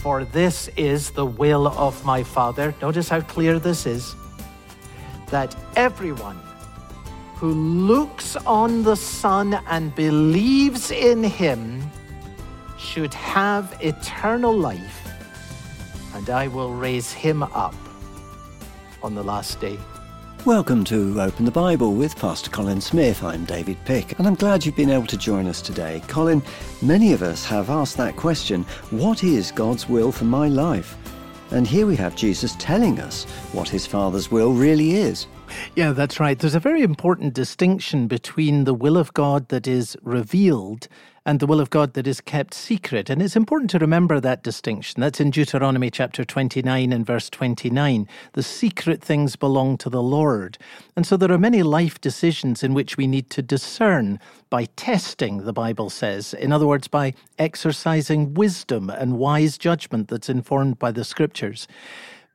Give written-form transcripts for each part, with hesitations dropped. For this is the will of my Father. Notice how clear this is. That everyone who looks on the Son and believes in him should have eternal life, and I will raise him up on the last day. Welcome to Open the Bible with Pastor Colin Smith. I'm David Pick, and I'm glad you've been able to join us today. Colin, many of us have asked that question, what is God's will for my life? And here we have Jesus telling us what his Father's will really is. Yeah, that's right. There's a very important distinction between the will of God that is revealed and the will of God that is kept secret. And it's important to remember that distinction. That's in Deuteronomy chapter 29 and verse 29. The secret things belong to the Lord. And so there are many life decisions in which we need to discern by testing, the Bible says. In other words, by exercising wisdom and wise judgment that's informed by the Scriptures.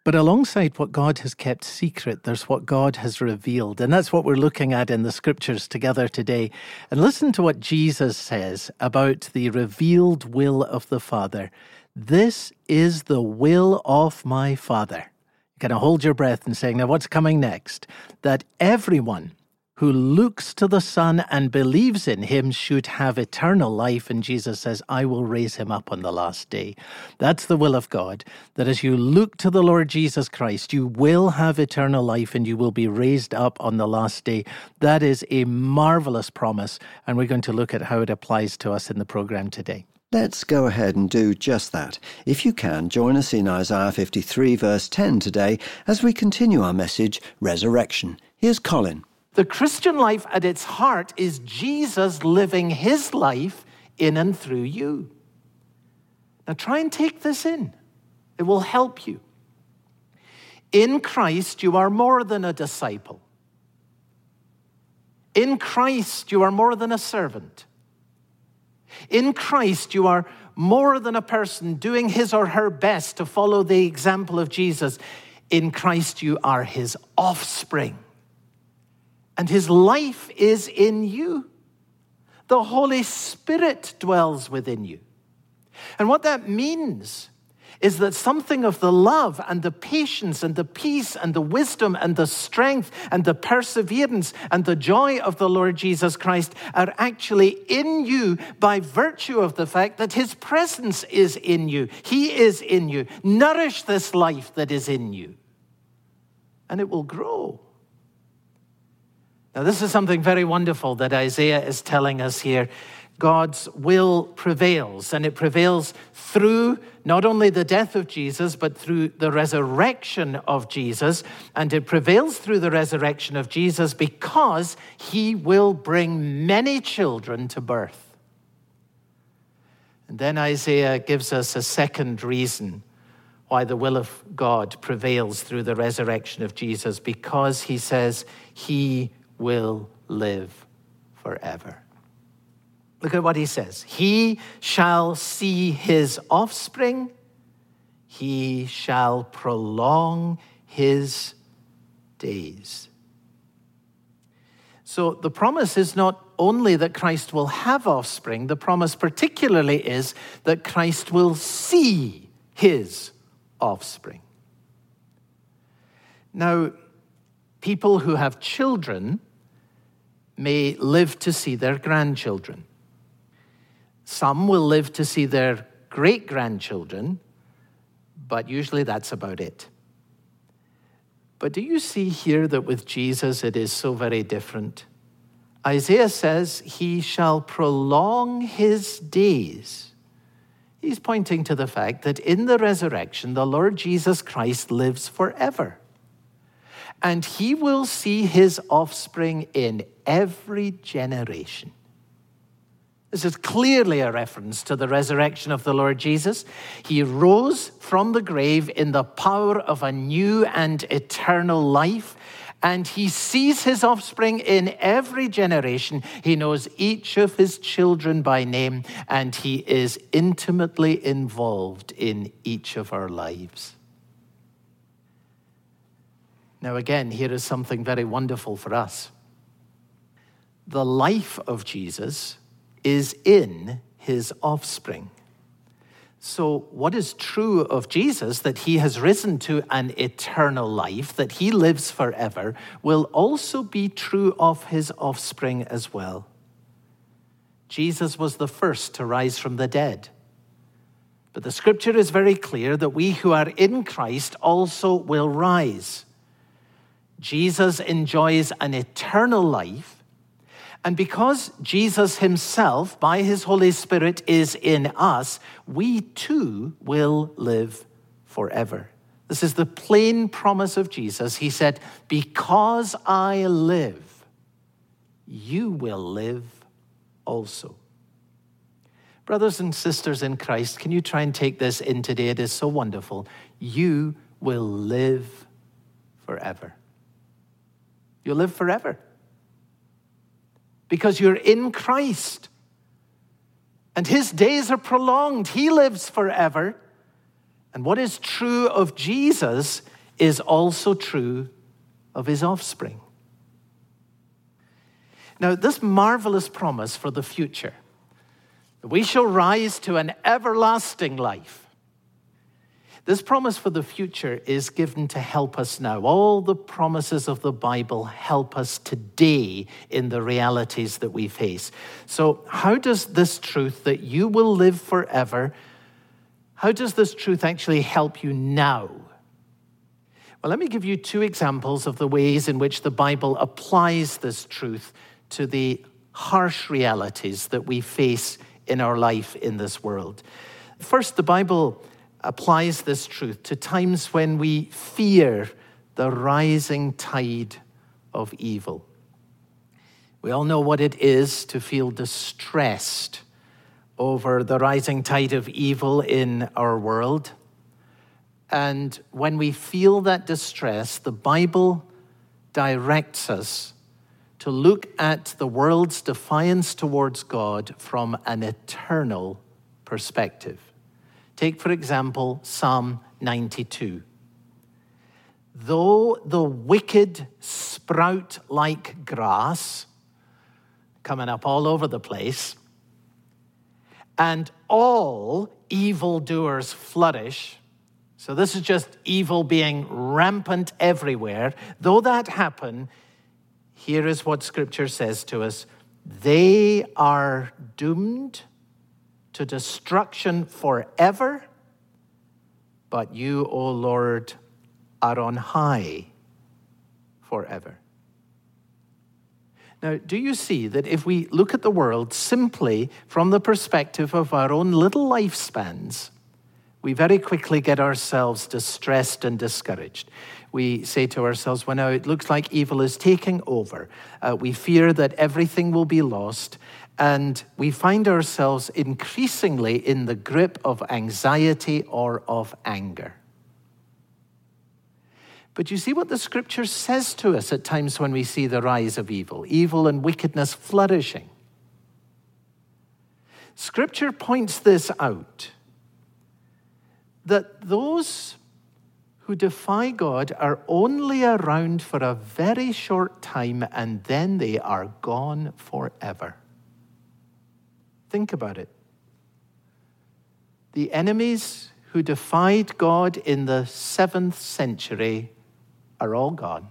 But alongside what God has kept secret, there's what God has revealed. And that's what we're looking at in the Scriptures together today. And listen to what Jesus says about the revealed will of the Father. This is the will of my Father. You kind of hold your breath and saying, now what's coming next? That everyone who looks to the Son and believes in him should have eternal life. And Jesus says, I will raise him up on the last day. That's the will of God, that as you look to the Lord Jesus Christ, you will have eternal life and you will be raised up on the last day. That is a marvelous promise. And we're going to look at how it applies to us in the program today. Let's go ahead and do just that. If you can, join us in Isaiah 53 verse 10 today as we continue our message, Resurrection. Here's Colin. The Christian life at its heart is Jesus living his life in and through you. Now try and take this in. It will help you. In Christ, you are more than a disciple. In Christ, you are more than a servant. In Christ, you are more than a person doing his or her best to follow the example of Jesus. In Christ, you are his offspring. And his life is in you. The Holy Spirit dwells within you. And what that means is that something of the love and the patience and the peace and the wisdom and the strength and the perseverance and the joy of the Lord Jesus Christ are actually in you by virtue of the fact that his presence is in you. He is in you. Nourish this life that is in you, and it will grow. Now, this is something very wonderful that Isaiah is telling us here. God's will prevails, and it prevails through not only the death of Jesus, but through the resurrection of Jesus. And it prevails through the resurrection of Jesus because he will bring many children to birth. And then Isaiah gives us a second reason why the will of God prevails through the resurrection of Jesus, because he says he will live forever. Look at what he says. He shall see his offspring. He shall prolong his days. So the promise is not only that Christ will have offspring. The promise particularly is that Christ will see his offspring. Now, people who have children may live to see their grandchildren. Some will live to see their great-grandchildren, but usually that's about it. But do you see here that with Jesus it is so very different? Isaiah says, he shall prolong his days. He's pointing to the fact that in the resurrection, the Lord Jesus Christ lives forever. And he will see his offspring in every generation. This is clearly a reference to the resurrection of the Lord Jesus. He rose from the grave in the power of a new and eternal life. And he sees his offspring in every generation. He knows each of his children by name. And he is intimately involved in each of our lives. Now again, here is something very wonderful for us. The life of Jesus is in his offspring. So what is true of Jesus, that he has risen to an eternal life, that he lives forever, will also be true of his offspring as well. Jesus was the first to rise from the dead. But the scripture is very clear that we who are in Christ also will rise. Jesus enjoys an eternal life. And because Jesus himself, by his Holy Spirit, is in us, we too will live forever. This is the plain promise of Jesus. He said, because I live, you will live also. Brothers and sisters in Christ, can you try and take this in today? It is so wonderful. You will live forever. You'll live forever. Because you're in Christ. And his days are prolonged. He lives forever. And what is true of Jesus is also true of his offspring. Now, this marvelous promise for the future, that we shall rise to an everlasting life. This promise for the future is given to help us now. All the promises of the Bible help us today in the realities that we face. So how does this truth that you will live forever, how does this truth actually help you now? Well, let me give you two examples of the ways in which the Bible applies this truth to the harsh realities that we face in our life in this world. First, the Bible applies this truth to times when we fear the rising tide of evil. We all know what it is to feel distressed over the rising tide of evil in our world. And when we feel that distress, the Bible directs us to look at the world's defiance towards God from an eternal perspective. Take, for example, Psalm 92. Though the wicked sprout like grass, coming up all over the place, and all evildoers flourish, so this is just evil being rampant everywhere. Though that happen, here is what Scripture says to us. They are doomed to destruction forever, but you, O Lord, are on high forever. Now, do you see that if we look at the world simply from the perspective of our own little lifespans, we very quickly get ourselves distressed and discouraged. We say to ourselves, well, now it looks like evil is taking over. We fear that everything will be lost. And we find ourselves increasingly in the grip of anxiety or of anger. But you see what the scripture says to us at times when we see the rise of evil, evil and wickedness flourishing. Scripture points this out, that those who defy God are only around for a very short time and then they are gone forever. Think about it. The enemies who defied God in the 7th century are all gone.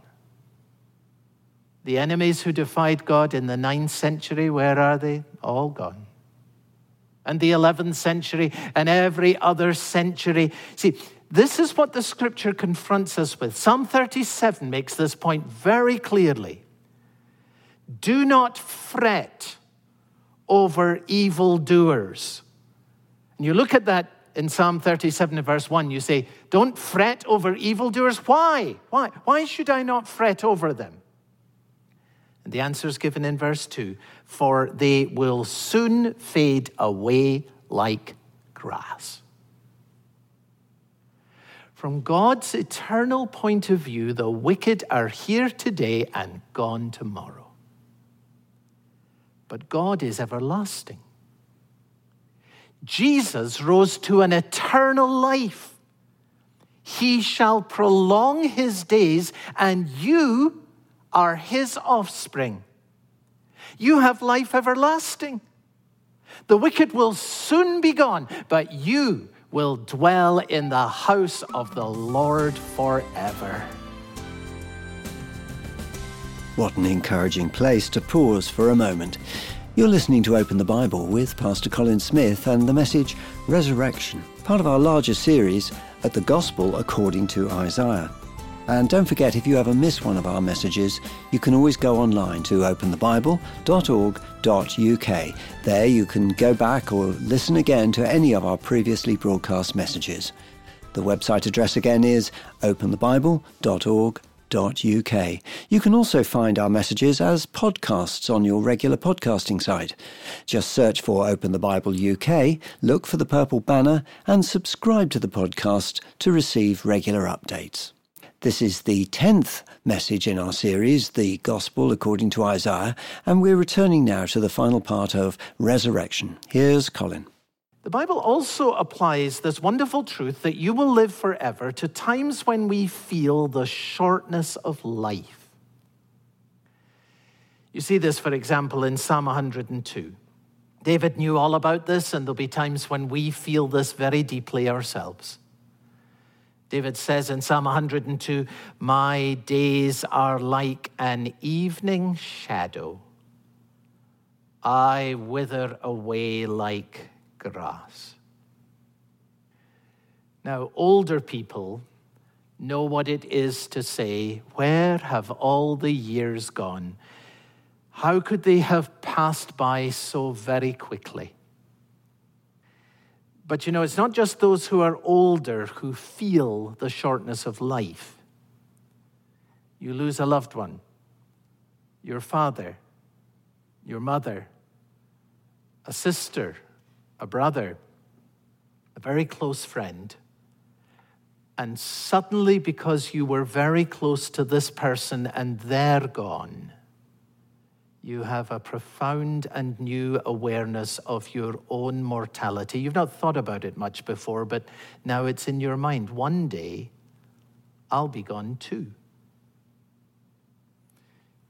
The enemies who defied God in the 9th century, where are they? All gone. And the 11th century, and every other century. See, this is what the scripture confronts us with. Psalm 37 makes this point very clearly. Do not fret over evildoers. And you look at that in Psalm 37 and verse 1. You say, don't fret over evildoers. Why? Why? Why should I not fret over them? And the answer is given in verse 2. For they will soon fade away like grass. From God's eternal point of view, the wicked are here today and gone tomorrow. But God is everlasting. Jesus rose to an eternal life. He shall prolong his days, and you are his offspring. You have life everlasting. The wicked will soon be gone, but you will dwell in the house of the Lord forever. What an encouraging place to pause for a moment. You're listening to Open the Bible with Pastor Colin Smith and the message, Resurrection, part of our larger series, At the Gospel According to Isaiah. And don't forget, if you ever miss one of our messages, you can always go online to openthebible.org.uk. There you can go back or listen again to any of our previously broadcast messages. The website address again is openthebible.org.uk. You can also find our messages as podcasts on your regular podcasting site. Just search for Open the Bible UK, look for the purple banner, and subscribe to the podcast to receive regular updates. This is the 10th message in our series, The Gospel According to Isaiah, and we're returning now to the final part of Resurrection. Here's Colin. The Bible also applies this wonderful truth that you will live forever to times when we feel the shortness of life. You see this, for example, in Psalm 102. David knew all about this, and there'll be times when we feel this very deeply ourselves. David says in Psalm 102, "My days are like an evening shadow. I wither away like grass." Now, older people know what it is to say, "Where have all the years gone? How could they have passed by so very quickly?" But you know, it's not just those who are older who feel the shortness of life. You lose a loved one, your father, your mother, a sister, a brother, a very close friend. And suddenly, because you were very close to this person and they're gone, you have a profound and new awareness of your own mortality. You've not thought about it much before, but now it's in your mind. One day, I'll be gone too.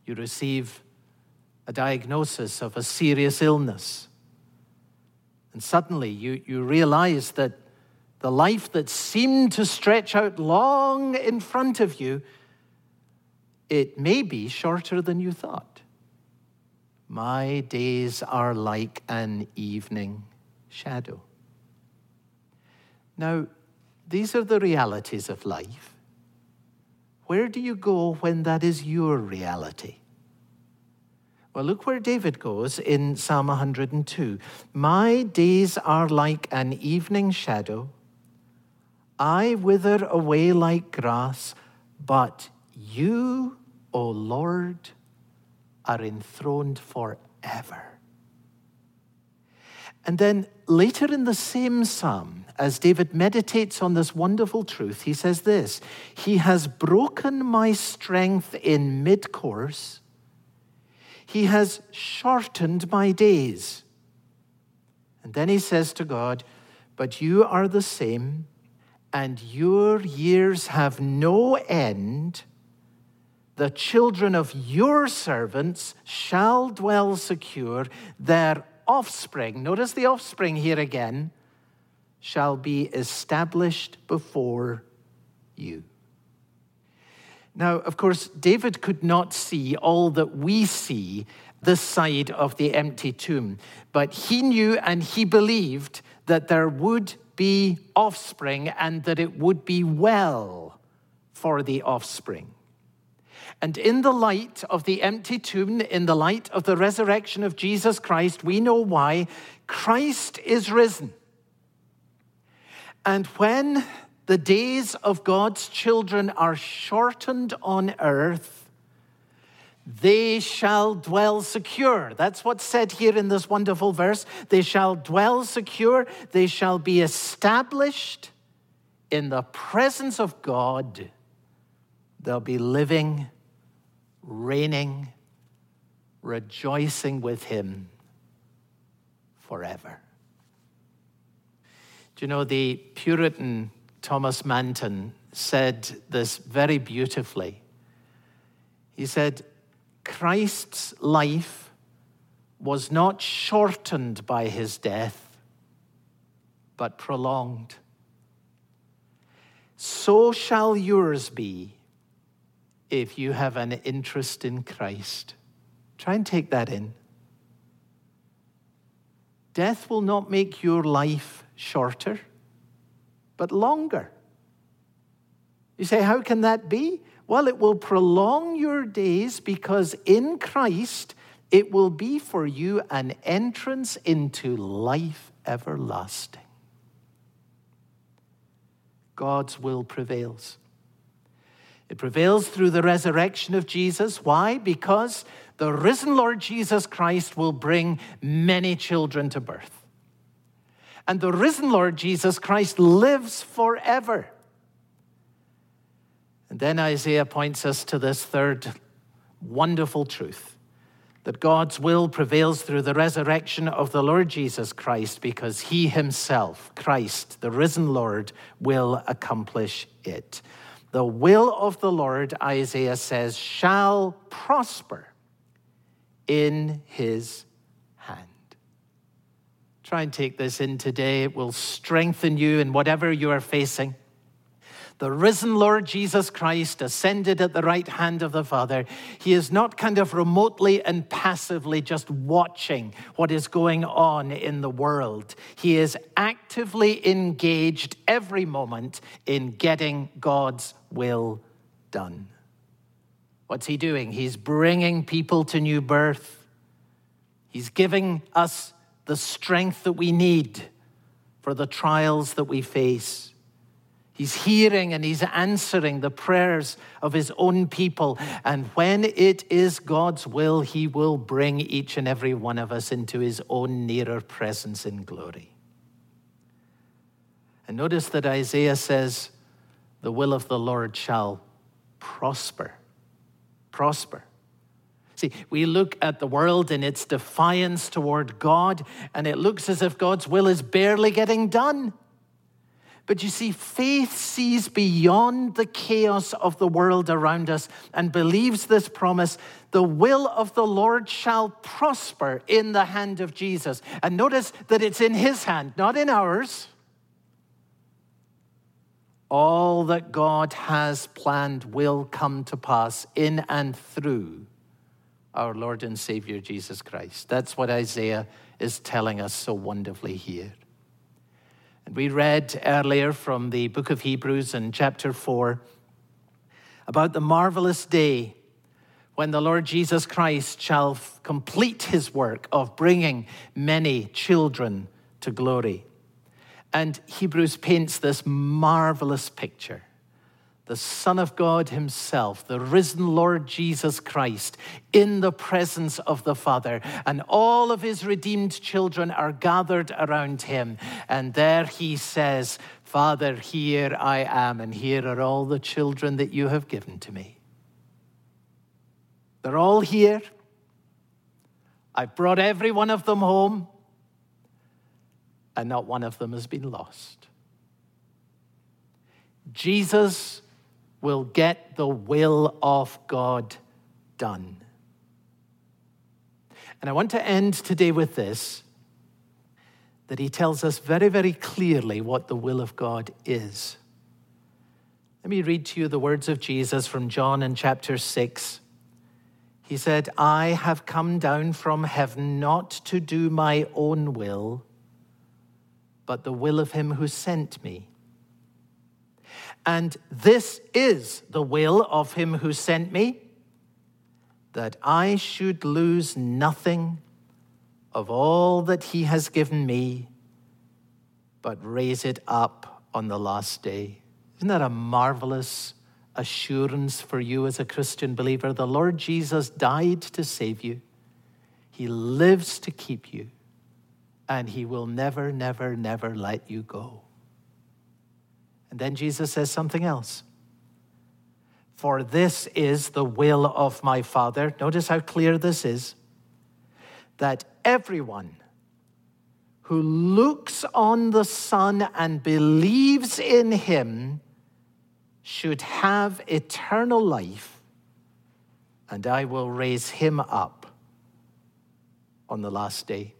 You receive a diagnosis of a serious illness, and suddenly you realize that the life that seemed to stretch out long in front of you, it may be shorter than you thought. My days are like an evening shadow. Now, these are the realities of life. Where do you go when that is your reality? Well, look where David goes in Psalm 102. My days are like an evening shadow. I wither away like grass, but you, O Lord, are enthroned forever. And then later in the same psalm, as David meditates on this wonderful truth, he says this, "He has broken my strength in mid-course. He has shortened my days." And then he says to God, "But you are the same, and your years have no end. The children of your servants shall dwell secure. Their offspring," notice the offspring here again, "shall be established before you." Now, of course, David could not see all that we see this side of the empty tomb, but he knew and he believed that there would be offspring and that it would be well for the offspring. And in the light of the empty tomb, in the light of the resurrection of Jesus Christ, we know why. Christ is risen. And when the days of God's children are shortened on earth, they shall dwell secure. That's what's said here in this wonderful verse. They shall dwell secure. They shall be established in the presence of God. They'll be living, reigning, rejoicing with him forever. Do you know, the Puritan Thomas Manton said this very beautifully. He said, "Christ's life was not shortened by his death, but prolonged." so shall yours be if you have an interest in Christ. Try and take that in. Death will not make your life shorter, but longer. You say, how can that be? Well, it will prolong your days because in Christ, it will be for you an entrance into life everlasting. God's will prevails. It prevails through the resurrection of Jesus. Why? Because the risen Lord Jesus Christ will bring many children to birth. And the risen Lord Jesus Christ lives forever. And then Isaiah points us to this third wonderful truth, that God's will prevails through the resurrection of the Lord Jesus Christ, because he himself, Christ, the risen Lord, will accomplish it. The will of the Lord, Isaiah says, shall prosper in his hand. Try and take this in today. It will strengthen you in whatever you are facing. The risen Lord Jesus Christ ascended at the right hand of the Father. He is not kind of remotely and passively just watching what is going on in the world. He is actively engaged every moment in getting God's will done. What's he doing? He's bringing people to new birth. He's giving us the strength that we need for the trials that we face. He's hearing and he's answering the prayers of his own people. And when it is God's will, he will bring each and every one of us into his own nearer presence in glory. And notice that Isaiah says, the will of the Lord shall prosper. Prosper. See, we look at the world in its defiance toward God, and it looks as if God's will is barely getting done. But you see, faith sees beyond the chaos of the world around us and believes this promise, the will of the Lord shall prosper in the hand of Jesus. And notice that it's in his hand, not in ours. All that God has planned will come to pass in and through our Lord and Savior, Jesus Christ. That's what Isaiah is telling us so wonderfully here. And we read earlier from the book of Hebrews in chapter 4 about the marvelous day when the Lord Jesus Christ shall complete his work of bringing many children to glory. And Hebrews paints this marvelous picture. The Son of God himself, the risen Lord Jesus Christ, in the presence of the Father. And all of his redeemed children are gathered around him. And there he says, Father, here I am, and here are all the children that you have given to me. They're all here. I've brought every one of them home, and not one of them has been lost. Jesus will get the will of God done. And I want to end today with this, that he tells us very, very clearly what the will of God is. Let me read to you the words of Jesus from John in chapter 6. He said, I have come down from heaven not to do my own will, but the will of him who sent me. And this is the will of him who sent me, that I should lose nothing of all that he has given me, but raise it up on the last day. Isn't that a marvelous assurance for you as a Christian believer? The Lord Jesus died to save you. He lives to keep you, and he will never, never, never let you go. And then Jesus says something else. For this is the will of my Father. Notice how clear this is. That everyone who looks on the Son and believes in him should have eternal life. And I will raise him up on the last day.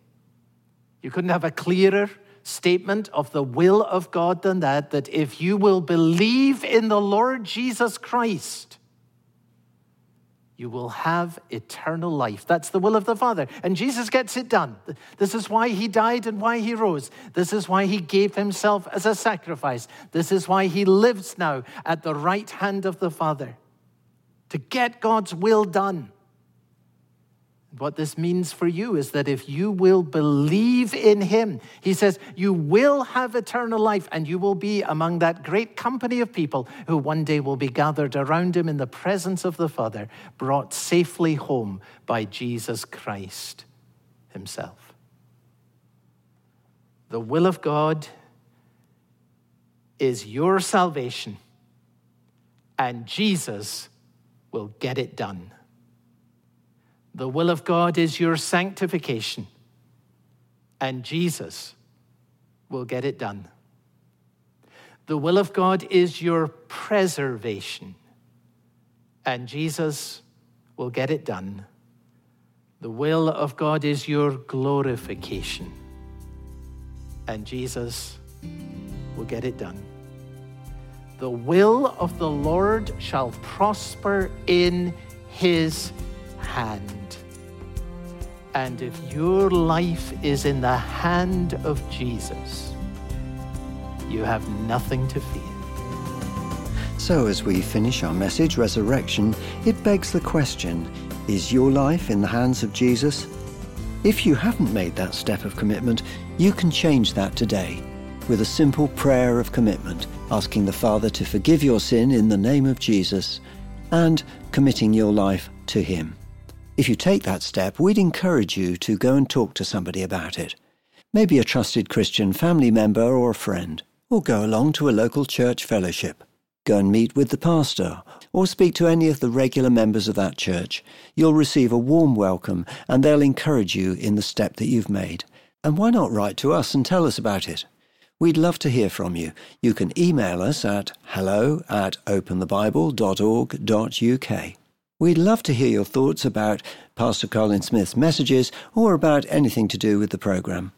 You couldn't have a clearer statement of the will of God than that, that if you will believe in the Lord Jesus Christ, you will have eternal life. That's the will of the Father. And Jesus gets it done. This is why he died and why he rose. This is why he gave himself as a sacrifice. This is why he lives now at the right hand of the Father, to get God's will done. What this means for you is that if you will believe in him, he says, you will have eternal life, and you will be among that great company of people who one day will be gathered around him in the presence of the Father, brought safely home by Jesus Christ himself. The will of God is your salvation, and Jesus will get it done. The will of God is your sanctification, and Jesus will get it done. The will of God is your preservation, and Jesus will get it done. The will of God is your glorification, and Jesus will get it done. The will of the Lord shall prosper in his hand. And if your life is in the hand of Jesus, you have nothing to fear. So as we finish our message, Resurrection, it begs the question, is your life in the hands of Jesus? If you haven't made that step of commitment, you can change that today with a simple prayer of commitment, asking the Father to forgive your sin in the name of Jesus and committing your life to him. If you take that step, we'd encourage you to go and talk to somebody about it. Maybe a trusted Christian family member or a friend, or go along to a local church fellowship. Go and meet with the pastor, or speak to any of the regular members of that church. You'll receive a warm welcome, and they'll encourage you in the step that you've made. And why not write to us and tell us about it? We'd love to hear from you. You can email us at hello@openthebible.org.uk. We'd love to hear your thoughts about Pastor Colin Smith's messages or about anything to do with the programme.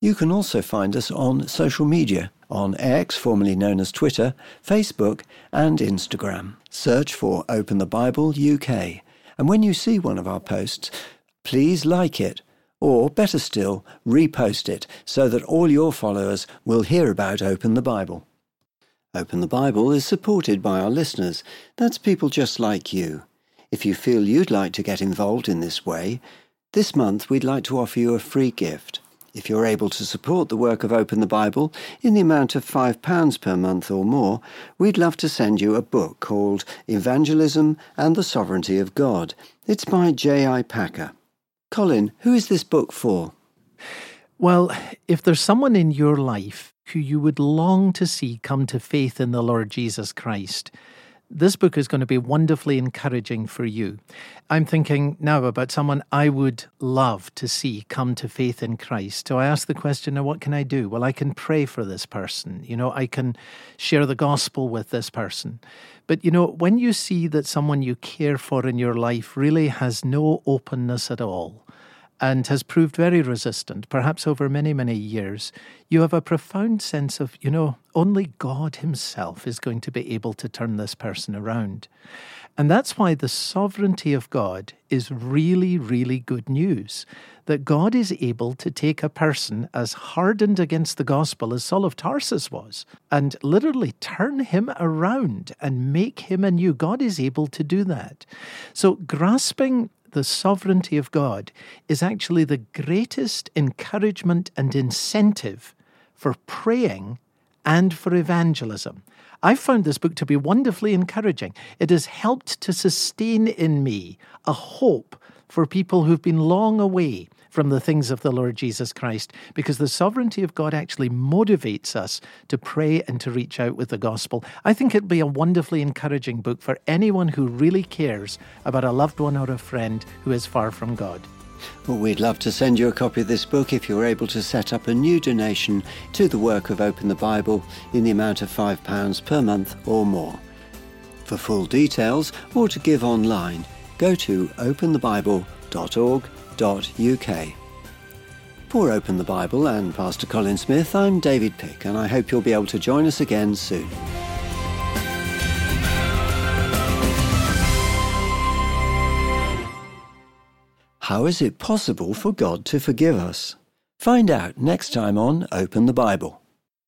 You can also find us on social media, on X, formerly known as Twitter, Facebook and Instagram. Search for Open the Bible UK. And when you see one of our posts, please like it, or better still, repost it so that all your followers will hear about Open the Bible. Open the Bible is supported by our listeners. That's people just like you. If you feel you'd like to get involved in this way, this month we'd like to offer you a free gift. If you're able to support the work of Open the Bible in the amount of £5 per month or more, we'd love to send you a book called Evangelism and the Sovereignty of God. It's by J.I. Packer. Colin, who is this book for? Well, if there's someone in your life who you would long to see come to faith in the Lord Jesus Christ, this book is going to be wonderfully encouraging for you. I'm thinking now about someone I would love to see come to faith in Christ. So I ask the question, now what can I do? Well, I can pray for this person. I can share the gospel with this person. But, when you see that someone you care for in your life really has no openness at all, and has proved very resistant, perhaps over many, many years, you have a profound sense of, only God himself is going to be able to turn this person around. And that's why the sovereignty of God is really, really good news, that God is able to take a person as hardened against the gospel as Saul of Tarsus was and literally turn him around and make him anew. God is able to do that. So grasping the sovereignty of God is actually the greatest encouragement and incentive for praying and for evangelism. I found this book to be wonderfully encouraging. It has helped to sustain in me a hope for people who've been long away from the things of the Lord Jesus Christ, because the sovereignty of God actually motivates us to pray and to reach out with the gospel. I think it'd be a wonderfully encouraging book for anyone who really cares about a loved one or a friend who is far from God. Well, we'd love to send you a copy of this book if you're able to set up a new donation to the work of Open the Bible in the amount of £5 per month or more. For full details or to give online, go to openthebible.org.uk. For Open the Bible and Pastor Colin Smith, I'm David Pick, and I hope you'll be able to join us again soon. How is it possible for God to forgive us? Find out next time on Open the Bible.